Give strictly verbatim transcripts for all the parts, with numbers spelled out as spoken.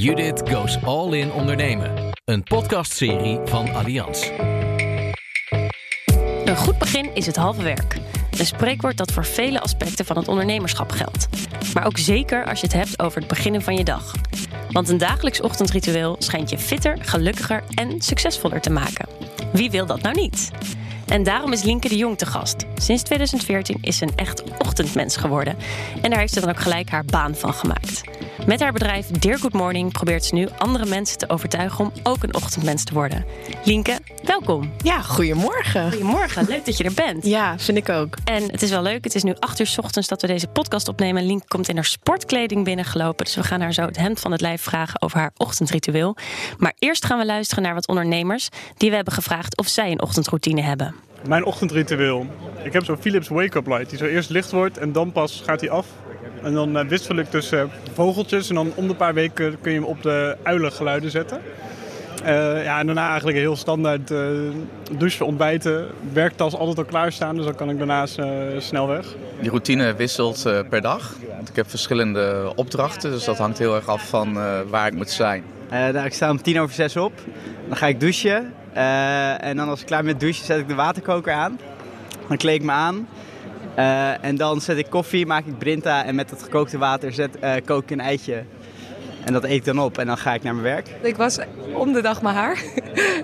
Judith Goes All In Ondernemen, een podcastserie van Allianz. Een goed begin is het halve werk. Een spreekwoord dat voor vele aspecten van het ondernemerschap geldt. Maar ook zeker als je het hebt over het beginnen van je dag. Want een dagelijks ochtendritueel schijnt je fitter, gelukkiger en succesvoller te maken. Wie wil dat nou niet? En daarom is Lienke de Jong te gast. Sinds twintig veertien is ze een echt ochtendmens geworden. En daar heeft ze dan ook gelijk haar baan van gemaakt. Met haar bedrijf Dear Good Morning probeert ze nu andere mensen te overtuigen om ook een ochtendmens te worden. Lienke, welkom. Ja, goedemorgen. Goedemorgen, leuk dat je er bent. Ja, vind ik ook. En het is wel leuk, het is nu acht uur 's ochtends dat we deze podcast opnemen. Lienke komt in haar sportkleding binnengelopen. Dus we gaan haar zo het hemd van het lijf vragen over haar ochtendritueel. Maar eerst gaan we luisteren naar wat ondernemers die we hebben gevraagd of zij een ochtendroutine hebben. Mijn ochtendritueel. Ik heb zo'n Philips wake-up light die zo eerst licht wordt en dan pas gaat hij af. En dan wissel ik tussen vogeltjes en dan om de paar weken kun je hem op de uilengeluiden zetten. Uh, ja, en daarna eigenlijk heel standaard uh, douchen, ontbijten, werktas altijd al klaarstaan. Dus dan kan ik daarnaast uh, snel weg. Die routine wisselt uh, per dag. Want ik heb verschillende opdrachten, dus dat hangt heel erg af van uh, waar ik moet zijn. Uh, nou, ik sta om tien over zes op. Dan ga ik douchen. Uh, en dan als ik klaar ben met douchen zet ik de waterkoker aan. Dan kleed ik me aan. Uh, en dan zet ik koffie, maak ik brinta en met dat gekookte water zet, uh, kook ik een eitje. En dat eet ik dan op en dan ga ik naar mijn werk. Ik was om de dag mijn haar.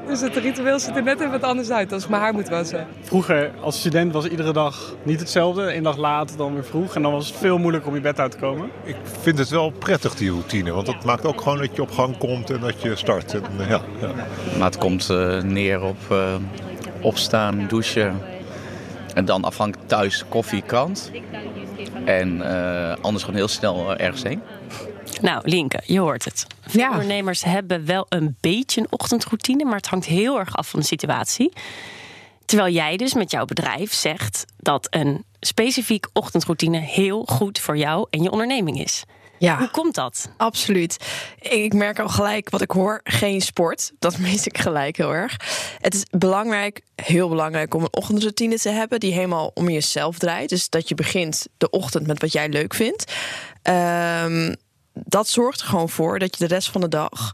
Dus het ritueel ziet er net even wat anders uit als ik mijn haar moet wassen. Vroeger als student was iedere dag niet hetzelfde. Eén dag later dan weer vroeg. En dan was het veel moeilijker om je bed uit te komen. Ik vind het wel prettig die routine. Want dat maakt ook gewoon dat je op gang komt en dat je start. En, ja, ja. Maar het komt uh, neer op uh, opstaan, douchen. En dan afhankelijk thuis koffie, krant. En uh, anders gewoon heel snel ergens heen. Nou, Lienke, je hoort het. Veel ja. ondernemers hebben wel een beetje een ochtendroutine, maar het hangt heel erg af van de situatie. Terwijl jij dus met jouw bedrijf zegt dat een specifiek ochtendroutine heel goed voor jou en je onderneming is. Ja. Hoe komt dat? Absoluut. Ik merk al gelijk wat ik hoor. Geen sport. Dat mis ik gelijk heel erg. Het is belangrijk, heel belangrijk om een ochtendroutine te hebben die helemaal om jezelf draait. Dus dat je begint de ochtend met wat jij leuk vindt. Um, dat zorgt er gewoon voor dat je de rest van de dag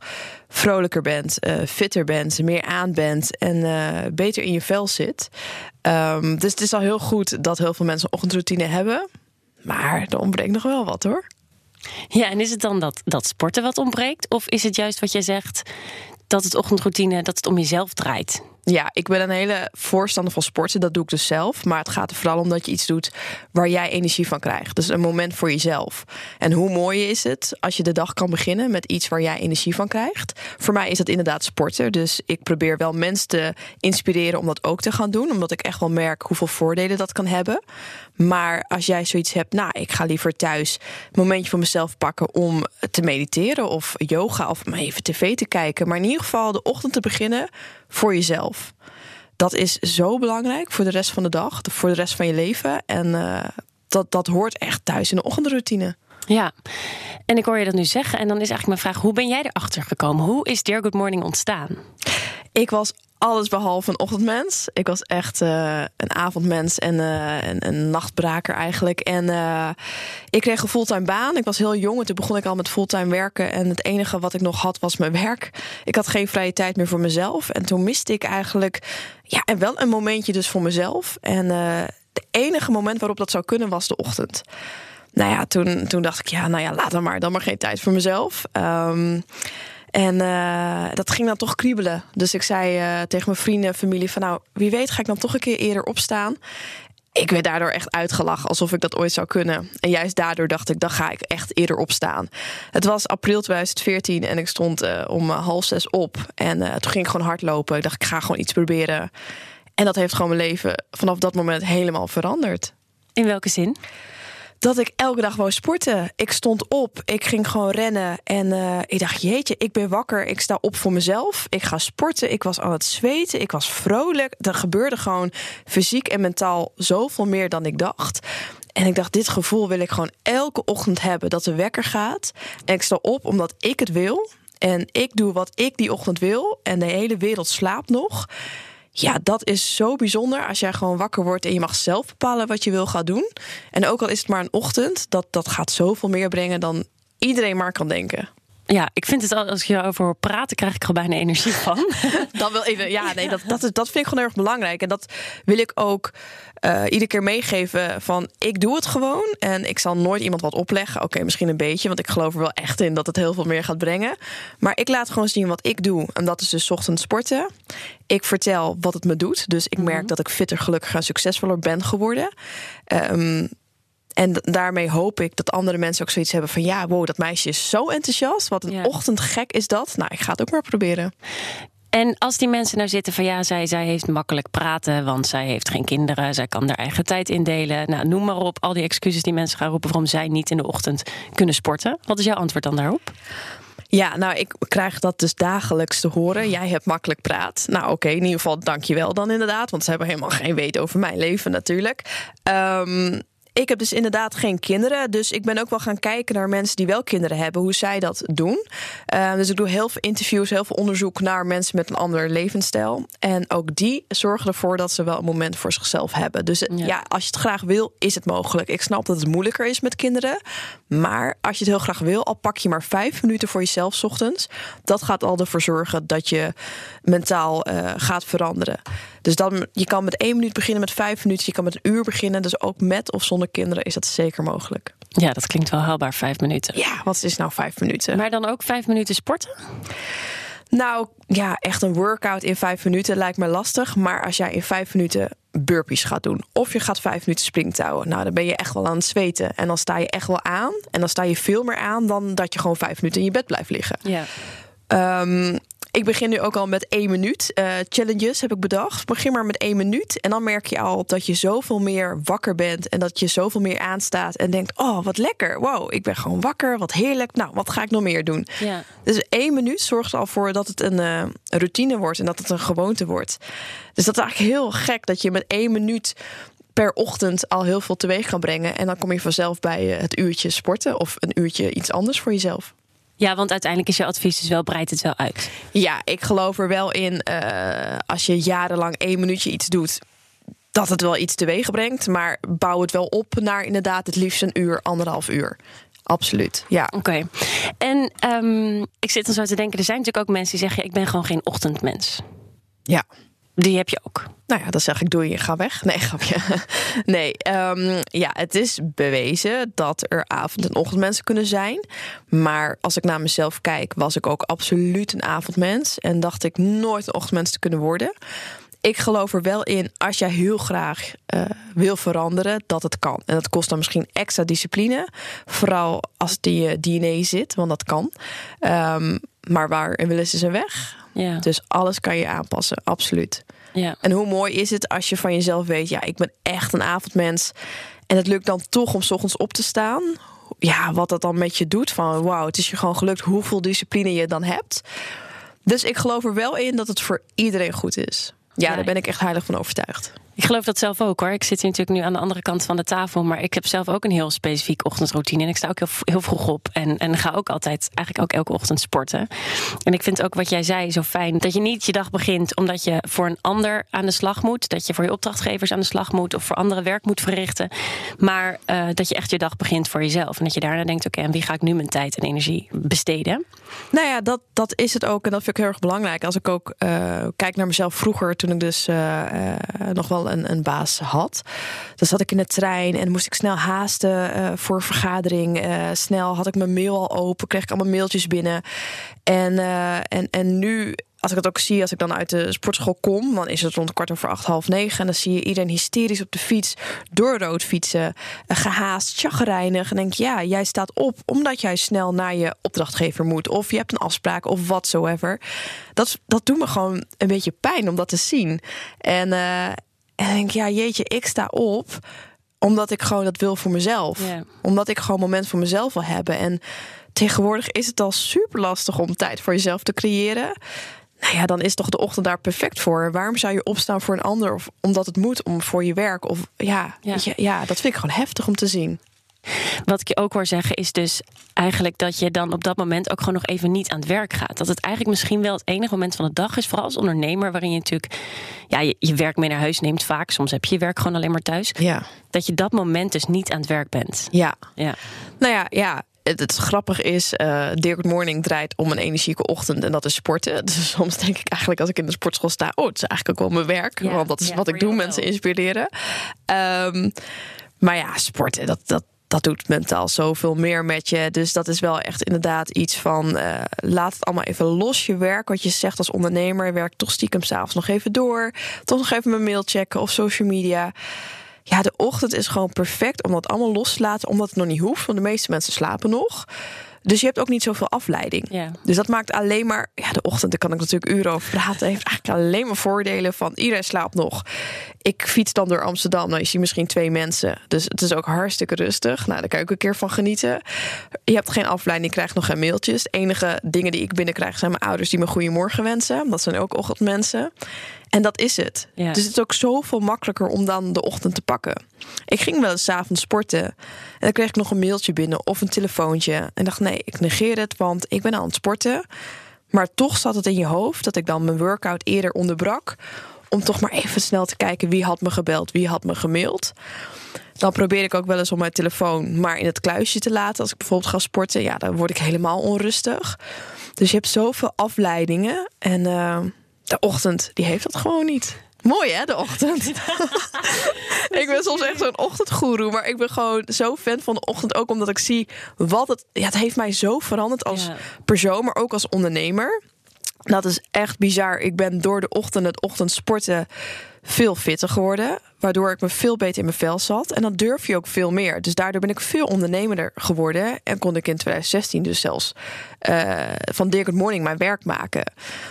vrolijker bent, uh, fitter bent, meer aan bent en uh, beter in je vel zit. Um, dus het is al heel goed dat heel veel mensen een ochtendroutine hebben. Maar er ontbreekt nog wel wat hoor. Ja, en is het dan dat, dat sporten wat ontbreekt? Of is het juist wat jij zegt, dat het ochtendroutine, dat het om jezelf draait? Ja, ik ben een hele voorstander van sporten. Dat doe ik dus zelf. Maar het gaat er vooral om dat je iets doet waar jij energie van krijgt. Dus een moment voor jezelf. En hoe mooi is het als je de dag kan beginnen met iets waar jij energie van krijgt? Voor mij is dat inderdaad sporten. Dus ik probeer wel mensen te inspireren om dat ook te gaan doen. Omdat ik echt wel merk hoeveel voordelen dat kan hebben. Maar als jij zoiets hebt, nou, ik ga liever thuis een momentje voor mezelf pakken om te mediteren of yoga of maar even tv te kijken. Maar in ieder geval de ochtend te beginnen voor jezelf. Dat is zo belangrijk voor de rest van de dag, voor de rest van je leven. En uh, dat, dat hoort echt thuis in de ochtendroutine. Ja, en ik hoor je dat nu zeggen. En dan is eigenlijk mijn vraag, hoe ben jij erachter gekomen? Hoe is Dear Good Morning ontstaan? Ik was alles behalve een ochtendmens. Ik was echt uh, een avondmens en uh, een, een nachtbraker eigenlijk. En uh, ik kreeg een fulltime baan. Ik was heel jong en toen begon ik al met fulltime werken. En het enige wat ik nog had was mijn werk. Ik had geen vrije tijd meer voor mezelf. En toen miste ik eigenlijk ja, en wel een momentje dus voor mezelf. En het uh, enige moment waarop dat zou kunnen was de ochtend. Nou ja, toen, toen dacht ik, ja, nou ja, laat dan maar. Dan maar geen tijd voor mezelf. Um, En uh, dat ging dan toch kriebelen. Dus ik zei uh, tegen mijn vrienden en familie van nou, wie weet ga ik dan toch een keer eerder opstaan. Ik werd daardoor echt uitgelachen, alsof ik dat ooit zou kunnen. En juist daardoor dacht ik, dan ga ik echt eerder opstaan. Het was april twintig veertien en ik stond uh, om uh, half zes op. En uh, toen ging ik gewoon hardlopen. Ik dacht, ik ga gewoon iets proberen. En dat heeft gewoon mijn leven vanaf dat moment helemaal veranderd. In welke zin? Dat ik elke dag wou sporten. Ik stond op, ik ging gewoon rennen. En uh, ik dacht, jeetje, ik ben wakker. Ik sta op voor mezelf. Ik ga sporten, ik was aan het zweten. Ik was vrolijk. Er gebeurde gewoon fysiek en mentaal zoveel meer dan ik dacht. En ik dacht, dit gevoel wil ik gewoon elke ochtend hebben. Dat de wekker gaat. En ik sta op omdat ik het wil. En ik doe wat ik die ochtend wil. En de hele wereld slaapt nog. Ja, dat is zo bijzonder als jij gewoon wakker wordt en je mag zelf bepalen wat je wil gaan doen. En ook al is het maar een ochtend, dat, dat gaat zoveel meer brengen dan iedereen maar kan denken. Ja, ik vind het, als je erover hoor praten, krijg ik er bijna energie van. Dan wil even, ja, nee, dat, dat, dat vind ik gewoon heel erg belangrijk. En dat wil ik ook uh, iedere keer meegeven van, ik doe het gewoon. En ik zal nooit iemand wat opleggen. Oké, okay, misschien een beetje, want ik geloof er wel echt in dat het heel veel meer gaat brengen. Maar ik laat gewoon zien wat ik doe. En dat is dus 's ochtends sporten. Ik vertel wat het me doet. Dus ik merk mm-hmm. dat ik fitter, gelukkiger en succesvoller ben geworden. Um, En d- daarmee hoop ik dat andere mensen ook zoiets hebben van, ja, wow, dat meisje is zo enthousiast. Wat een ja. ochtendgek is dat. Nou, ik ga het ook maar proberen. En als die mensen nou zitten van, ja, zij, zij heeft makkelijk praten, want zij heeft geen kinderen, zij kan haar eigen tijd indelen. Nou, noem maar op, al die excuses die mensen gaan roepen waarom zij niet in de ochtend kunnen sporten. Wat is jouw antwoord dan daarop? Ja, nou, ik krijg dat dus dagelijks te horen. Jij hebt makkelijk praat. Nou, oké, okay, in ieder geval dank je wel dan inderdaad. Want ze hebben helemaal geen weet over mijn leven natuurlijk. Um, Ik heb dus inderdaad geen kinderen. Dus ik ben ook wel gaan kijken naar mensen die wel kinderen hebben. Hoe zij dat doen. Uh, dus ik doe heel veel interviews, heel veel onderzoek naar mensen met een ander levensstijl. En ook die zorgen ervoor dat ze wel een moment voor zichzelf hebben. Dus ja, ja als je het graag wil, is het mogelijk. Ik snap dat het moeilijker is met kinderen. Maar als je het heel graag wil, al pak je maar vijf minuten voor jezelf 's ochtends. Dat gaat al ervoor zorgen dat je mentaal uh, gaat veranderen. Dus dan, je kan met één minuut beginnen, met vijf minuten. Je kan met een uur beginnen. Dus ook met of zonder kinderen is dat zeker mogelijk. Ja, dat klinkt wel haalbaar, vijf minuten. Ja, wat is nou vijf minuten? Maar dan ook vijf minuten sporten? Nou, ja, echt een workout in vijf minuten lijkt me lastig. Maar als jij in vijf minuten burpees gaat doen, of je gaat vijf minuten springtouwen, nou, dan ben je echt wel aan het zweten. En dan sta je echt wel aan. En dan sta je veel meer aan dan dat je gewoon vijf minuten in je bed blijft liggen. Ja. Um, Ik begin nu ook al met één minuut. Uh, challenges heb ik bedacht. Begin maar met één minuut. En dan merk je al dat je zoveel meer wakker bent. En dat je zoveel meer aanstaat. En denkt, oh, wat lekker. Wow, ik ben gewoon wakker. Wat heerlijk. Nou, wat ga ik nog meer doen? Ja. Dus één minuut zorgt er al voor dat het een uh, routine wordt. En dat het een gewoonte wordt. Dus dat is eigenlijk heel gek. Dat je met één minuut per ochtend al heel veel teweeg kan brengen. En dan kom je vanzelf bij het uurtje sporten. Of een uurtje iets anders voor jezelf. Ja, want uiteindelijk is je advies dus wel, breidt het wel uit. Ja, ik geloof er wel in, uh, als je jarenlang één minuutje iets doet, dat het wel iets teweeg brengt. Maar bouw het wel op naar inderdaad het liefst een uur, anderhalf uur. Absoluut, ja. Oké. Okay. En um, ik zit dan zo te denken, er zijn natuurlijk ook mensen die zeggen, ik ben gewoon geen ochtendmens. Ja. Die heb je ook. Nou ja, dan zeg ik, doe je, ga weg. Nee, grapje. Nee, um, ja, het is bewezen dat er avond- en ochtendmensen kunnen zijn. Maar als ik naar mezelf kijk, was ik ook absoluut een avondmens. En dacht ik nooit een ochtendmens te kunnen worden. Ik geloof er wel in, als jij heel graag uh, wil veranderen, dat het kan. En dat kost dan misschien extra discipline. Vooral als het in je D N A zit, want dat kan. Um, maar waar een wil is, is een weg. Ja. Dus alles kan je aanpassen, absoluut. Ja. En hoe mooi is het als je van jezelf weet, ja, ik ben echt een avondmens. En het lukt dan toch om 's ochtends op te staan. Ja, wat dat dan met je doet. Van wauw, het is je gewoon gelukt hoeveel discipline je dan hebt. Dus ik geloof er wel in dat het voor iedereen goed is. Ja, daar ben ik echt heilig van overtuigd. Ik geloof dat zelf ook, hoor. Ik zit hier natuurlijk nu aan de andere kant van de tafel. Maar ik heb zelf ook een heel specifieke ochtendroutine. En ik sta ook heel, heel vroeg op. En, en ga ook altijd, eigenlijk ook elke ochtend sporten. En ik vind ook wat jij zei zo fijn. Dat je niet je dag begint omdat je voor een ander aan de slag moet. Dat je voor je opdrachtgevers aan de slag moet. Of voor anderen werk moet verrichten. Maar uh, dat je echt je dag begint voor jezelf. En dat je daarna denkt, oké, okay, en wie ga ik nu mijn tijd en energie besteden? Nou ja, dat, dat is het ook. En dat vind ik heel erg belangrijk. Als ik ook uh, kijk naar mezelf vroeger. Toen ik dus uh, uh, nog wel Een, een baas had. Dan zat ik in de trein en moest ik snel haasten uh, voor een vergadering. Uh, snel had ik mijn mail al open, kreeg ik allemaal mailtjes binnen. En, uh, en, en nu, als ik het ook zie, als ik dan uit de sportschool kom, dan is het rond kwart over acht, half negen. En dan zie je iedereen hysterisch op de fiets, door rood fietsen, gehaast, chagrijnig. En denk je, ja, jij staat op omdat jij snel naar je opdrachtgever moet. Of je hebt een afspraak of whatsoever. Dat, dat doet me gewoon een beetje pijn om dat te zien. En uh, En dan denk ik, ja, jeetje, ik sta op omdat ik gewoon dat wil voor mezelf. Yeah. Omdat ik gewoon een moment voor mezelf wil hebben. En tegenwoordig is het al super lastig om tijd voor jezelf te creëren. Nou ja, dan is toch de ochtend daar perfect voor. Waarom zou je opstaan voor een ander? Of omdat het moet, om voor je werk. Of ja, ja. Weet je, ja, dat vind ik gewoon heftig om te zien. Wat ik je ook hoor zeggen is dus eigenlijk dat je dan op dat moment ook gewoon nog even niet aan het werk gaat. Dat het eigenlijk misschien wel het enige moment van de dag is, vooral als ondernemer, waarin je natuurlijk ja, je, je werk mee naar huis neemt vaak. Soms heb je je werk gewoon alleen maar thuis. Ja. Dat je dat moment dus niet aan het werk bent. Ja. Ja. Nou ja, ja. Het, het grappig is, uh, Dear Good Morning draait om een energieke ochtend en dat is sporten. Dus soms denk ik eigenlijk als ik in de sportschool sta, oh, het is eigenlijk ook wel mijn werk. Yeah, want dat is yeah, wat ik doe, mensen well. inspireren. Um, maar ja, sporten, dat, dat, dat doet mentaal zoveel meer met je. Dus dat is wel echt inderdaad iets van, uh, laat het allemaal even los, je werk. Wat je zegt als ondernemer, werk toch stiekem s'avonds nog even door. Toch nog even mijn mail checken of social media. Ja, de ochtend is gewoon perfect om dat allemaal los te laten, omdat het nog niet hoeft, want de meeste mensen slapen nog. Dus je hebt ook niet zoveel afleiding. Yeah. Dus dat maakt alleen maar... Ja, de ochtend, daar kan ik natuurlijk uren over praten. Heeft eigenlijk alleen maar voordelen van iedereen slaapt nog. Ik fiets dan door Amsterdam. Nou, je ziet misschien twee mensen. Dus het is ook hartstikke rustig. Nou, daar kan je ook een keer van genieten. Je hebt geen afleiding, je krijgt nog geen mailtjes. De enige dingen die ik binnenkrijg zijn mijn ouders die me goeiemorgen wensen. Dat zijn ook ochtendmensen. En dat is het. Yeah. Dus het is ook zoveel makkelijker om dan de ochtend te pakken. Ik ging wel eens 's avonds sporten. En dan kreeg ik nog een mailtje binnen of een telefoontje. En dacht, nee, ik negeer het, want ik ben aan het sporten. Maar toch zat het in je hoofd dat ik dan mijn workout eerder onderbrak. Om toch maar even snel te kijken wie had me gebeld, wie had me gemaild. Dan probeer ik ook wel eens om mijn telefoon maar in het kluisje te laten. Als ik bijvoorbeeld ga sporten, ja, dan word ik helemaal onrustig. Dus je hebt zoveel afleidingen. En uh, de ochtend, die heeft dat gewoon niet. Mooi hè, de ochtend. Ik ben soms echt zo'n ochtendgoeroe, maar ik ben gewoon zo fan van de ochtend. Ook omdat ik zie wat het... Ja, het heeft mij zo veranderd als ja. persoon, maar ook als ondernemer. Dat is echt bizar. Ik ben door de ochtend, het ochtendsporten, veel fitter geworden. Waardoor ik me veel beter in mijn vel zat. En dan durf je ook veel meer. Dus daardoor ben ik veel ondernemender geworden. En kon ik in twintig zestien dus zelfs uh, van Dear Good Morning mijn werk maken.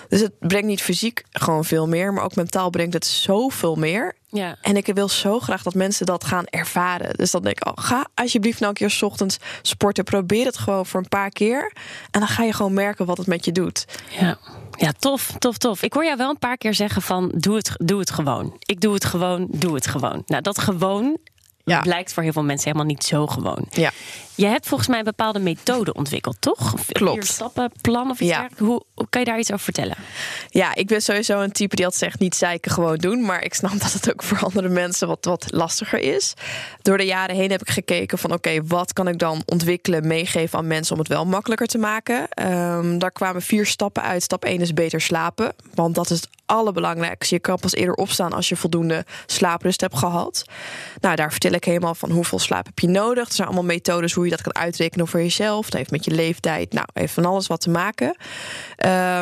Dus het brengt niet fysiek gewoon veel meer. Maar ook mentaal brengt het zoveel meer. Ja. En ik wil zo graag dat mensen dat gaan ervaren. Dus dan denk ik, oh, ga alsjeblieft nou een keer 's ochtends sporten. Probeer het gewoon voor een paar keer. En dan ga je gewoon merken wat het met je doet. Ja. Ja, tof, tof, tof. Ik hoor jou wel een paar keer zeggen van, doe het, doe het gewoon. Ik doe het gewoon, doe het gewoon. Nou, dat gewoon ja. blijkt voor heel veel mensen helemaal niet zo gewoon. Ja. Je hebt volgens mij een bepaalde methode ontwikkeld, toch? Klopt. Vier stappen, plan of iets ja. hoe, hoe kan je daar iets over vertellen? Ja, ik ben sowieso een type die altijd zegt, niet zeiken, gewoon doen. Maar ik snap dat het ook voor andere mensen wat, wat lastiger is. Door de jaren heen heb ik gekeken van, oké, okay, wat kan ik dan ontwikkelen, meegeven aan mensen om het wel makkelijker te maken? Um, daar kwamen vier stappen uit. Stap één is beter slapen, want dat is het allerbelangrijkste. Je kan pas eerder opstaan als je voldoende slaaprust hebt gehad. Nou, daar vertel ik helemaal van hoeveel slaap heb je nodig. Er zijn allemaal methodes hoe je dat kan uitrekenen voor jezelf. Dat heeft met je leeftijd, nou, heeft van alles wat te maken.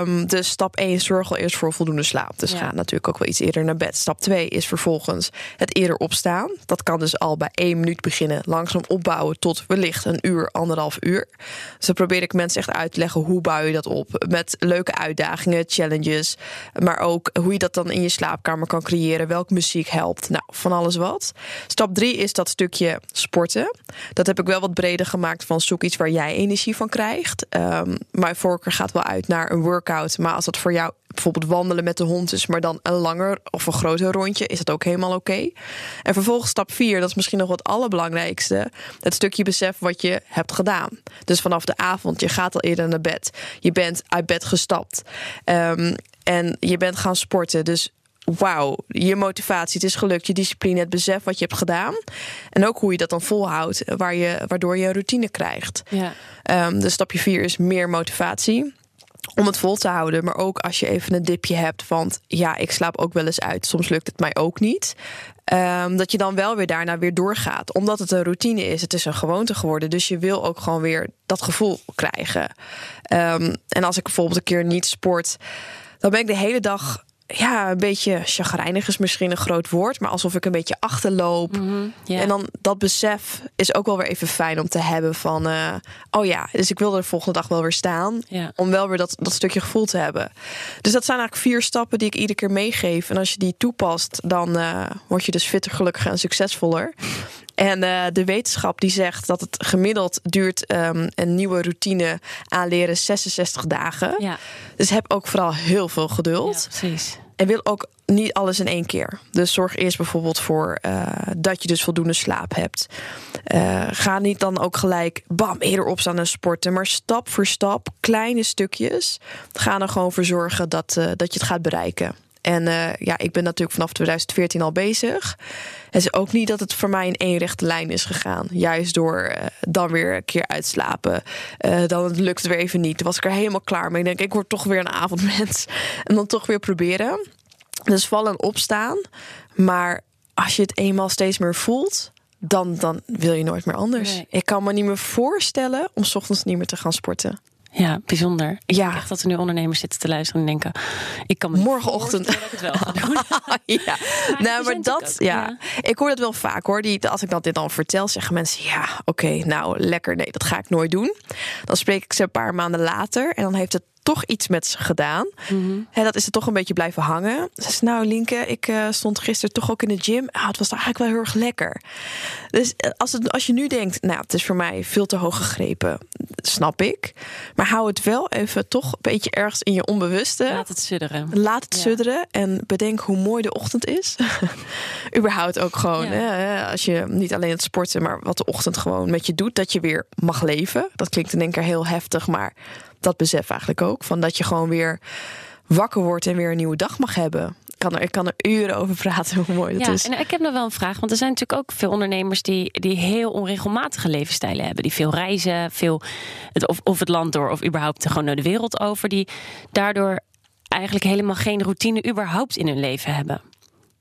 Um, dus stap één, zorg al eerst voor voldoende slaap. Dus ja. ga natuurlijk ook wel iets eerder naar bed. Stap twee is vervolgens het eerder opstaan. Dat kan dus al bij één minuut beginnen. Langzaam opbouwen tot wellicht een uur, anderhalf uur. Dus dan probeer ik mensen echt uit te leggen, hoe bouw je dat op? Met leuke uitdagingen, challenges. Maar ook hoe je dat dan in je slaapkamer kan creëren. Welke muziek helpt? Nou, van alles wat. Stap drie is dat stukje sporten. Dat heb ik wel wat breder gemaakt van zoek iets waar jij energie van krijgt. Um, mijn voorkeur gaat wel uit naar een workout. Maar als dat voor jou bijvoorbeeld wandelen met de hond is, maar dan een langer of een groter rondje, is dat ook helemaal oké. Okay. En vervolgens stap vier, dat is misschien nog wat allerbelangrijkste, het stukje besef wat je hebt gedaan. Dus vanaf de avond, je gaat al eerder naar bed. Je bent uit bed gestapt. Um, en je bent gaan sporten. Dus wauw, je motivatie, het is gelukt, je discipline, het besef wat je hebt gedaan. En ook hoe je dat dan volhoudt, waar je, waardoor je een routine krijgt. Ja. Um, dus stapje vier is meer motivatie om het vol te houden. Maar ook als je even een dipje hebt, want ja, ik slaap ook wel eens uit. Soms lukt het mij ook niet. Um, dat je dan wel weer daarna weer doorgaat. Omdat het een routine is, het is een gewoonte geworden. Dus je wil ook gewoon weer dat gevoel krijgen. Um, en als ik bijvoorbeeld een keer niet sport, dan ben ik de hele dag... Ja, een beetje chagrijnig is misschien een groot woord, maar alsof ik een beetje achterloop. Mm-hmm, yeah. En dan dat besef is ook wel weer even fijn om te hebben van, uh, oh ja, dus ik wil er de volgende dag wel weer staan. Yeah. Om wel weer dat, dat stukje gevoel te hebben. Dus dat zijn eigenlijk vier stappen die ik iedere keer meegeef. En als je die toepast, dan uh, word je dus fitter, gelukkiger en succesvoller. En uh, de wetenschap die zegt dat het gemiddeld duurt um, een nieuwe routine aanleren zesenzestig dagen. Ja. Dus heb ook vooral heel veel geduld. Ja, precies. En wil ook niet alles in één keer. Dus zorg eerst bijvoorbeeld voor uh, dat je dus voldoende slaap hebt. Uh, ga niet dan ook gelijk bam eerder opstaan en sporten. Maar stap voor stap, kleine stukjes, ga er gewoon voor zorgen dat, uh, dat je het gaat bereiken. En uh, ja, ik ben natuurlijk vanaf twintig veertien al bezig. Het is ook niet dat het voor mij in één rechte lijn is gegaan. Juist door uh, dan weer een keer uitslapen. Uh, dan lukt het weer even niet. Toen was ik er helemaal klaar mee. Ik denk, ik word toch weer een avondmens. En dan toch weer proberen. Dus vallen en opstaan. Maar als je het eenmaal steeds meer voelt... Dan, dan wil je nooit meer anders. Nee. Ik kan me niet meer voorstellen om 's ochtends niet meer te gaan sporten. Ja, bijzonder. Ik ja. denk echt dat er nu ondernemers zitten te luisteren en denken... ik kan me morgenochtend dat ik het wel ga doen. ja. Maar, nou, maar dat, ik ja. ja. Ik hoor dat wel vaak, hoor. Die, als ik dat dit dan vertel, zeggen mensen... ja, oké, okay, nou, lekker, nee, dat ga ik nooit doen. Dan spreek ik ze een paar maanden later... en dan heeft het toch iets met ze gedaan. Mm-hmm. He, dat is er toch een beetje blijven hangen. Ze zei, nou Lienke, ik uh, stond gisteren toch ook in de gym. Ah, het was eigenlijk wel heel erg lekker. Dus als, het, als je nu denkt, nou, het is voor mij veel te hoog gegrepen. Snap ik. Maar hou het wel even toch een beetje ergens in je onbewuste. Laat het sudderen. Laat het ja. sudderen en bedenk hoe mooi de ochtend is. Überhaupt ook gewoon. Ja. Hè, als je niet alleen het sporten, maar wat de ochtend gewoon met je doet. Dat je weer mag leven. Dat klinkt in één keer heel heftig, maar... dat besef eigenlijk ook. Van dat je gewoon weer wakker wordt en weer een nieuwe dag mag hebben. Ik kan er, ik kan er uren over praten hoe mooi dat ja, is. En ik heb nog wel een vraag. Want er zijn natuurlijk ook veel ondernemers die, die heel onregelmatige levensstijlen hebben. Die veel reizen, veel het, of, of het land door of überhaupt gewoon naar de wereld over. Die daardoor eigenlijk helemaal geen routine überhaupt in hun leven hebben.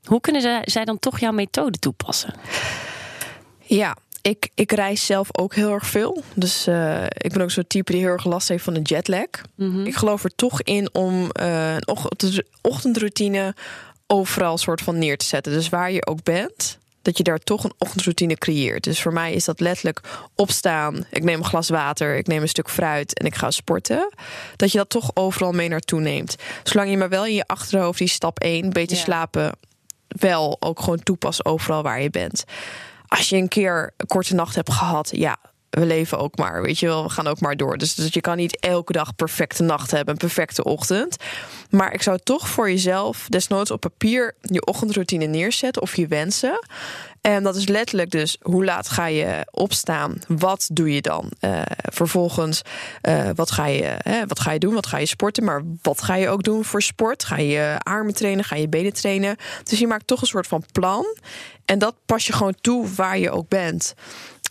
Hoe kunnen ze, zij dan toch jouw methode toepassen? Ja. Ik, ik reis zelf ook heel erg veel. Dus uh, ik ben ook zo'n type die heel erg last heeft van de jetlag. Mm-hmm. Ik geloof er toch in om uh, een och- ochtendroutine overal soort van neer te zetten. Dus waar je ook bent, dat je daar toch een ochtendroutine creëert. Dus voor mij is dat letterlijk opstaan. Ik neem een glas water, ik neem een stuk fruit en ik ga sporten. Dat je dat toch overal mee naartoe neemt. Zolang je maar wel in je achterhoofd die stap één, een beetje yeah. slapen... wel ook gewoon toepast overal waar je bent. Als je een keer een korte nacht hebt gehad... ja, we leven ook maar, weet je wel. We gaan ook maar door. Dus, dus je kan niet elke dag perfecte nacht hebben... een perfecte ochtend. Maar ik zou toch voor jezelf... desnoods op papier je ochtendroutine neerzetten... of je wensen. En dat is letterlijk dus... hoe laat ga je opstaan? Wat doe je dan? Uh, vervolgens, uh, wat, ga je, hè, wat ga je doen? Wat ga je sporten? Maar wat ga je ook doen voor sport? Ga je armen trainen? Ga je benen trainen? Dus je maakt toch een soort van plan... En dat pas je gewoon toe waar je ook bent.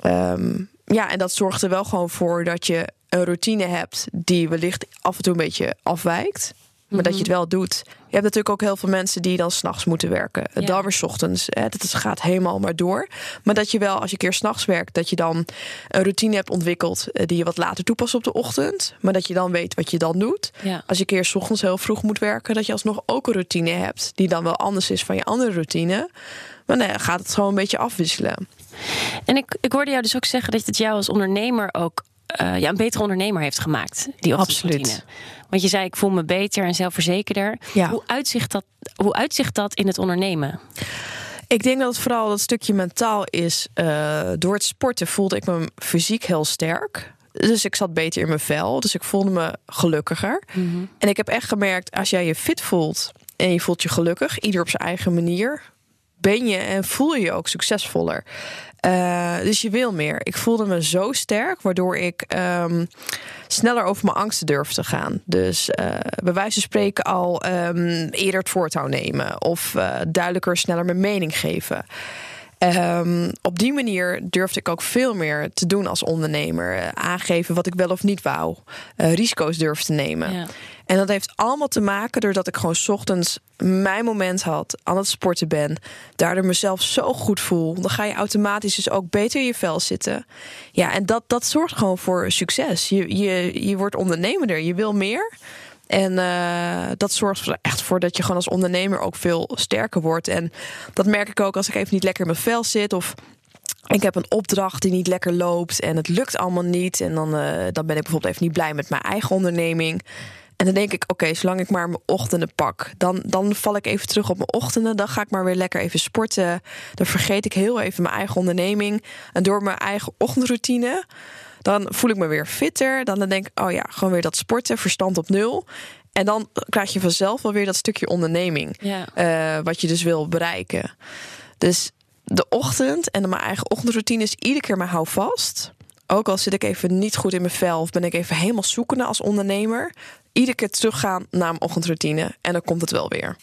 Um, ja, en dat zorgt er wel gewoon voor dat je een routine hebt... die wellicht af en toe een beetje afwijkt. Maar mm-hmm. dat je het wel doet. Je hebt natuurlijk ook heel veel mensen die dan 's nachts moeten werken. Ja. Dan weer 's ochtends. Hè, dat gaat helemaal maar door. Maar dat je wel, als je een keer 's nachts werkt... dat je dan een routine hebt ontwikkeld... die je wat later toepast op de ochtend. Maar dat je dan weet wat je dan doet. Ja. Als je een keer 's ochtends heel vroeg moet werken... dat je alsnog ook een routine hebt... die dan wel anders is van je andere routine... Maar nee, gaat het gewoon een beetje afwisselen. En ik, ik hoorde jou dus ook zeggen dat het jou als ondernemer ook uh, ja, een betere ondernemer heeft gemaakt. Die Absoluut. Want je zei, ik voel me beter en zelfverzekerder. Ja. Hoe uitzicht dat, hoe uitzicht dat in het ondernemen? Ik denk dat het vooral dat stukje mentaal is. Uh, door het sporten voelde ik me fysiek heel sterk. Dus ik zat beter in mijn vel. Dus ik voelde me gelukkiger. Mm-hmm. En ik heb echt gemerkt, als jij je fit voelt en je voelt je gelukkig, ieder op zijn eigen manier... ben je en voel je je ook succesvoller. Uh, dus je wil meer. Ik voelde me zo sterk, waardoor ik um, sneller over mijn angsten durfde te gaan. Dus uh, bij wijze van spreken al um, eerder het voortouw nemen. Of uh, duidelijker, sneller mijn mening geven. Um, op die manier durfde ik ook veel meer te doen als ondernemer. Uh, aangeven wat ik wel of niet wou. Uh, risico's durfde te nemen. Ja. En dat heeft allemaal te maken doordat ik gewoon 's ochtends mijn moment had, aan het sporten ben, daardoor mezelf zo goed voel. Dan ga je automatisch dus ook beter in je vel zitten. Ja, en dat, dat zorgt gewoon voor succes. Je, je, je wordt ondernemerder, je wil meer. En uh, dat zorgt er echt voor dat je gewoon als ondernemer ook veel sterker wordt. En dat merk ik ook als ik even niet lekker in mijn vel zit of... ik heb een opdracht die niet lekker loopt en het lukt allemaal niet. En dan, uh, dan ben ik bijvoorbeeld even niet blij met mijn eigen onderneming. En dan denk ik, oké, okay, zolang ik maar mijn ochtenden pak... Dan, dan val ik even terug op mijn ochtenden. Dan ga ik maar weer lekker even sporten. Dan vergeet ik heel even mijn eigen onderneming. En door mijn eigen ochtendroutine... dan voel ik me weer fitter. Dan denk ik, oh ja, gewoon weer dat sporten, verstand op nul... En dan krijg je vanzelf wel weer dat stukje onderneming. Ja. Uh, wat je dus wil bereiken. Dus de ochtend en mijn eigen ochtendroutine is iedere keer maar hou vast. Ook al zit ik even niet goed in mijn vel... of ben ik even helemaal zoekende als ondernemer... iedere keer teruggaan naar mijn ochtendroutine. En dan komt het wel weer.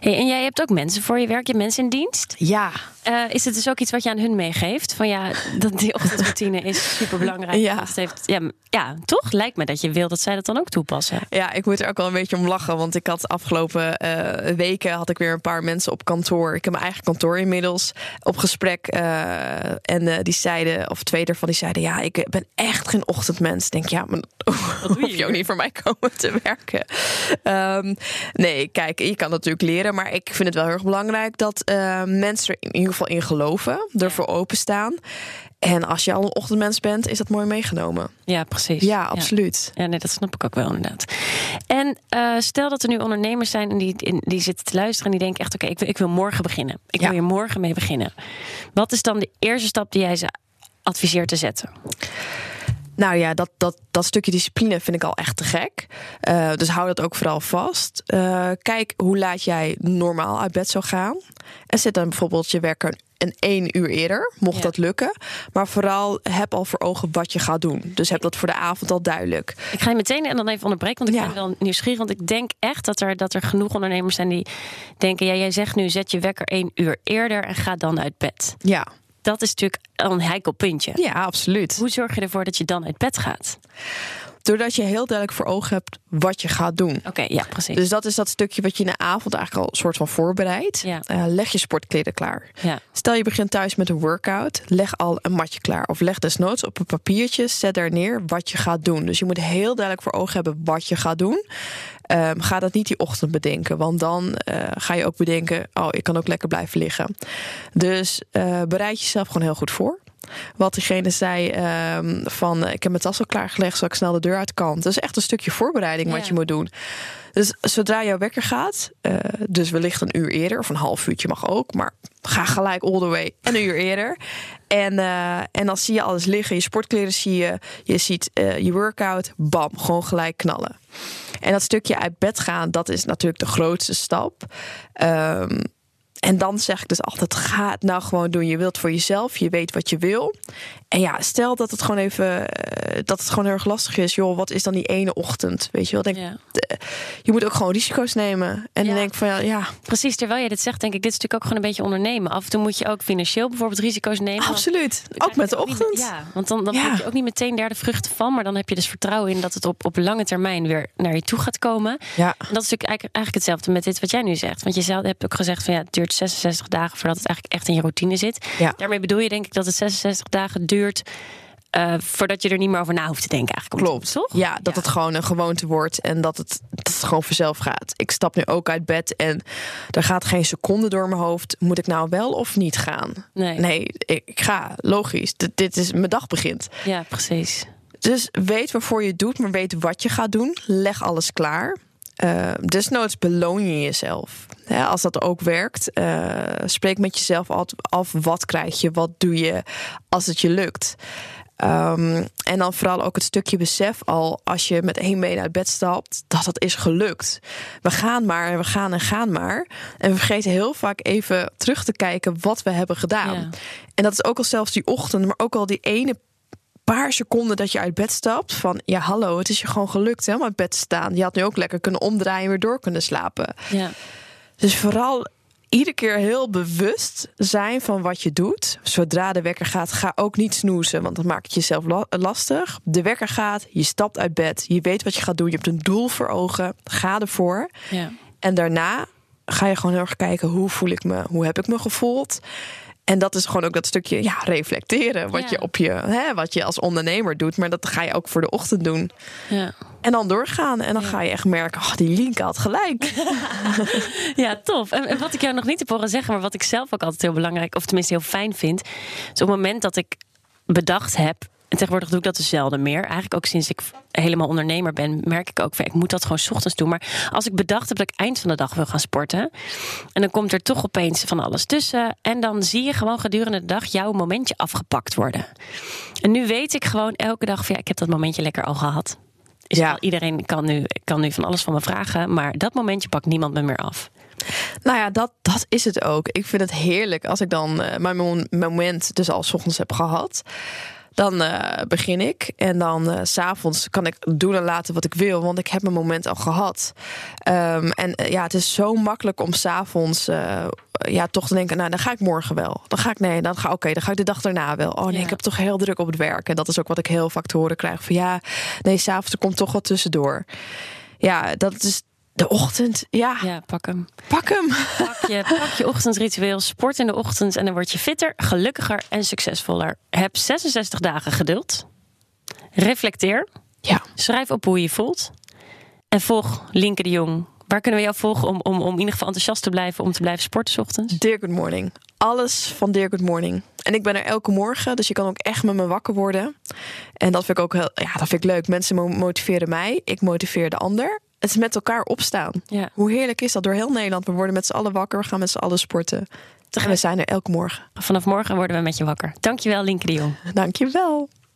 Hey, en jij hebt ook mensen voor je werk. Je hebt mensen in dienst? Ja. Uh, is het dus ook iets wat je aan hun meegeeft? Van ja, dat die ochtendroutine is superbelangrijk. Ja. Heeft, ja, ja, toch? Lijkt me dat je wil dat zij dat dan ook toepassen. Ja, ik moet er ook wel een beetje om lachen. Want ik had de afgelopen uh, weken had ik weer een paar mensen op kantoor. Ik heb mijn eigen kantoor inmiddels op gesprek. Uh, en uh, die zeiden, of twee daarvan, die zeiden... ja, ik ben echt geen ochtendmens. Ik denk, ja, maar oh, dat hoef je ook niet voor mij komen te werken. Um, nee, kijk, je kan natuurlijk leren. Maar ik vind het wel heel erg belangrijk dat uh, mensen er in ieder geval in geloven. Ervoor openstaan. En als je al een ochtendmens bent, is dat mooi meegenomen. Ja, precies. Ja, absoluut. Ja, ja nee, dat snap ik ook wel inderdaad. En uh, stel dat er nu ondernemers zijn en die, in, die zitten te luisteren... en die denken echt, oké, okay, ik, ik wil morgen beginnen. Ik ja. wil hier morgen mee beginnen. Wat is dan de eerste stap die jij ze adviseert te zetten? Nou ja, dat, dat, dat stukje discipline vind ik al echt te gek. Uh, dus hou dat ook vooral vast. Uh, kijk hoe laat jij normaal uit bed zou gaan. En zet dan bijvoorbeeld je werk een En één uur eerder, mocht ja. dat lukken. Maar vooral heb al voor ogen wat je gaat doen. Dus heb dat voor de avond al duidelijk. Ik ga je meteen en dan even onderbreken, want ik ja. ben wel nieuwsgierig. Want ik denk echt dat er, dat er genoeg ondernemers zijn die denken... ja, jij zegt nu, zet je wekker één uur eerder en ga dan uit bed. Ja. Dat is natuurlijk een heikel puntje. Ja, absoluut. Hoe zorg je ervoor dat je dan uit bed gaat? Doordat je heel duidelijk voor ogen hebt wat je gaat doen. Oké, okay, ja, precies. Dus dat is dat stukje wat je in de avond eigenlijk al soort van voorbereidt. Ja. Uh, leg je sportkleden klaar. Ja. Stel je begint thuis met een workout. Leg al een matje klaar. Of leg desnoods op een papiertje. Zet daar neer wat je gaat doen. Dus je moet heel duidelijk voor ogen hebben wat je gaat doen. Um, ga dat niet die ochtend bedenken. Want dan uh, ga je ook bedenken... oh, ik kan ook lekker blijven liggen. Dus uh, bereid jezelf gewoon heel goed voor. Wat diegene zei um, van... ik heb mijn tas al klaargelegd, zodat ik snel de deur uit kan. Dat is echt een stukje voorbereiding ja. wat je moet doen. Dus zodra jouw wekker gaat... Uh, dus wellicht een uur eerder, of een half uurtje mag ook... maar ga gelijk all the way en een uur eerder... En, uh, en dan zie je alles liggen. Je sportkleren zie je. Je ziet uh, je workout. Bam, gewoon gelijk knallen. En dat stukje uit bed gaan, dat is natuurlijk de grootste stap. Um, en dan zeg ik dus altijd, ga het nou gewoon doen. Je wilt voor jezelf, je weet wat je wil. En ja, stel dat het gewoon even, uh, dat het gewoon heel erg lastig is. Joh, wat is dan die ene ochtend? Weet je wel, denk, ja. uh, je moet ook gewoon risico's nemen. En ja. dan denk ik van, ja, ja. Precies, terwijl je dit zegt, denk ik, dit is natuurlijk ook gewoon een beetje ondernemen. Af en toe moet je ook financieel bijvoorbeeld risico's nemen. Absoluut, ook met de ochtend. Niet, ja, want dan, dan ja. heb je ook niet meteen daar de vruchten van. Maar dan heb je dus vertrouwen in dat het op, op lange termijn weer naar je toe gaat komen. Ja. En dat is natuurlijk eigenlijk, eigenlijk hetzelfde met dit wat jij nu zegt. Want je hebt ook gezegd van, ja, het duurt zesenzestig dagen voordat het eigenlijk echt in je routine zit. Ja. Daarmee bedoel je denk ik dat het zesenzestig dagen duurt. Uh, voordat je er niet meer over na hoeft te denken eigenlijk. Klopt, toch? Ja, dat ja. het gewoon een gewoonte wordt en dat het, dat het gewoon vanzelf gaat. Ik stap nu ook uit bed en er gaat geen seconde door mijn hoofd. Moet ik nou wel of niet gaan? Nee, nee ik ga. Logisch. D- dit is mijn dag begint. Ja, precies. Dus weet waarvoor je het doet, maar weet wat je gaat doen. Leg alles klaar. Uh, desnoods beloon je jezelf. Ja, als dat ook werkt, uh, spreek met jezelf af wat krijg je, wat doe je als het je lukt. Um, en dan vooral ook het stukje besef al, als je met één been uit bed stapt, dat dat is gelukt. We gaan maar en we gaan en gaan maar. En we vergeten heel vaak even terug te kijken wat we hebben gedaan. Ja. En dat is ook al zelfs die ochtend, maar ook al die ene paar seconden dat je uit bed stapt van ja hallo, het is je gewoon gelukt hè, om uit bed te staan. Je had nu ook lekker kunnen omdraaien en weer door kunnen slapen. Ja. Dus vooral iedere keer heel bewust zijn van wat je doet. Zodra de wekker gaat, ga ook niet snoezen, want dan maak je jezelf lastig. De wekker gaat, je stapt uit bed, je weet wat je gaat doen, je hebt een doel voor ogen, ga ervoor. Ja. En daarna ga je gewoon heel erg kijken hoe voel ik me, hoe heb ik me gevoeld. En dat is gewoon ook dat stukje ja, reflecteren. Wat, ja. je op je, hè, wat je als ondernemer doet. Maar dat ga je ook voor de ochtend doen. Ja. En dan doorgaan. En dan ja. ga je echt merken, oh, die Lienke had gelijk. Ja, tof. En, en wat ik jou nog niet heb horen zeggen... maar wat ik zelf ook altijd heel belangrijk... of tenminste heel fijn vind... is op het moment dat ik bedacht heb... en tegenwoordig doe ik dat dus zelden meer. Eigenlijk ook sinds ik helemaal ondernemer ben... merk ik ook, ik moet dat gewoon 's ochtends doen. Maar als ik bedacht heb dat ik eind van de dag wil gaan sporten... en dan komt er toch opeens van alles tussen... en dan zie je gewoon gedurende de dag jouw momentje afgepakt worden. En nu weet ik gewoon elke dag van... ja, ik heb dat momentje lekker al gehad. Is ja. wel, iedereen kan nu, kan nu van alles van me vragen... maar dat momentje pakt niemand me meer af. Nou ja, dat, dat is het ook. Ik vind het heerlijk als ik dan uh, mijn moment dus al 's ochtends heb gehad... Dan uh, begin ik. En dan uh, 's avonds kan ik doen en laten wat ik wil. Want ik heb mijn moment al gehad. Um, en uh, ja, het is zo makkelijk om 's avonds... Uh, ja, toch te denken, nou, dan ga ik morgen wel. Dan ga ik, nee, dan ga oké, okay, dan ga ik de dag daarna wel. Oh nee, ja. Ik heb toch heel druk op het werk. En dat is ook wat ik heel vaak te horen krijg. Van ja, nee, 's avonds er komt toch wat tussendoor. Ja, dat is... De ochtend, ja. Ja, pak hem. Pak hem. Pak je, pak je ochtendritueel, sport in de ochtend... en dan word je fitter, gelukkiger en succesvoller. Heb zesenzestig dagen geduld. Reflecteer. Ja. Schrijf op hoe je je voelt. En volg Lienke de Jong. Waar kunnen we jou volgen om, om, om in ieder geval enthousiast te blijven... om te blijven sporten 's ochtends? Dear Good Morning. Alles van Dear Good Morning. En ik ben er elke morgen, dus je kan ook echt met me wakker worden. En dat vind ik ook heel, ja, dat vind ik leuk. Mensen motiveren mij, ik motiveer de ander... Het is met elkaar opstaan. Ja. Hoe heerlijk is dat door heel Nederland? We worden met z'n allen wakker, we gaan met z'n allen sporten. Tegelijk. En we zijn er elke morgen. Vanaf morgen worden we met je wakker. Dankjewel, Lienke de Jong. Dankjewel.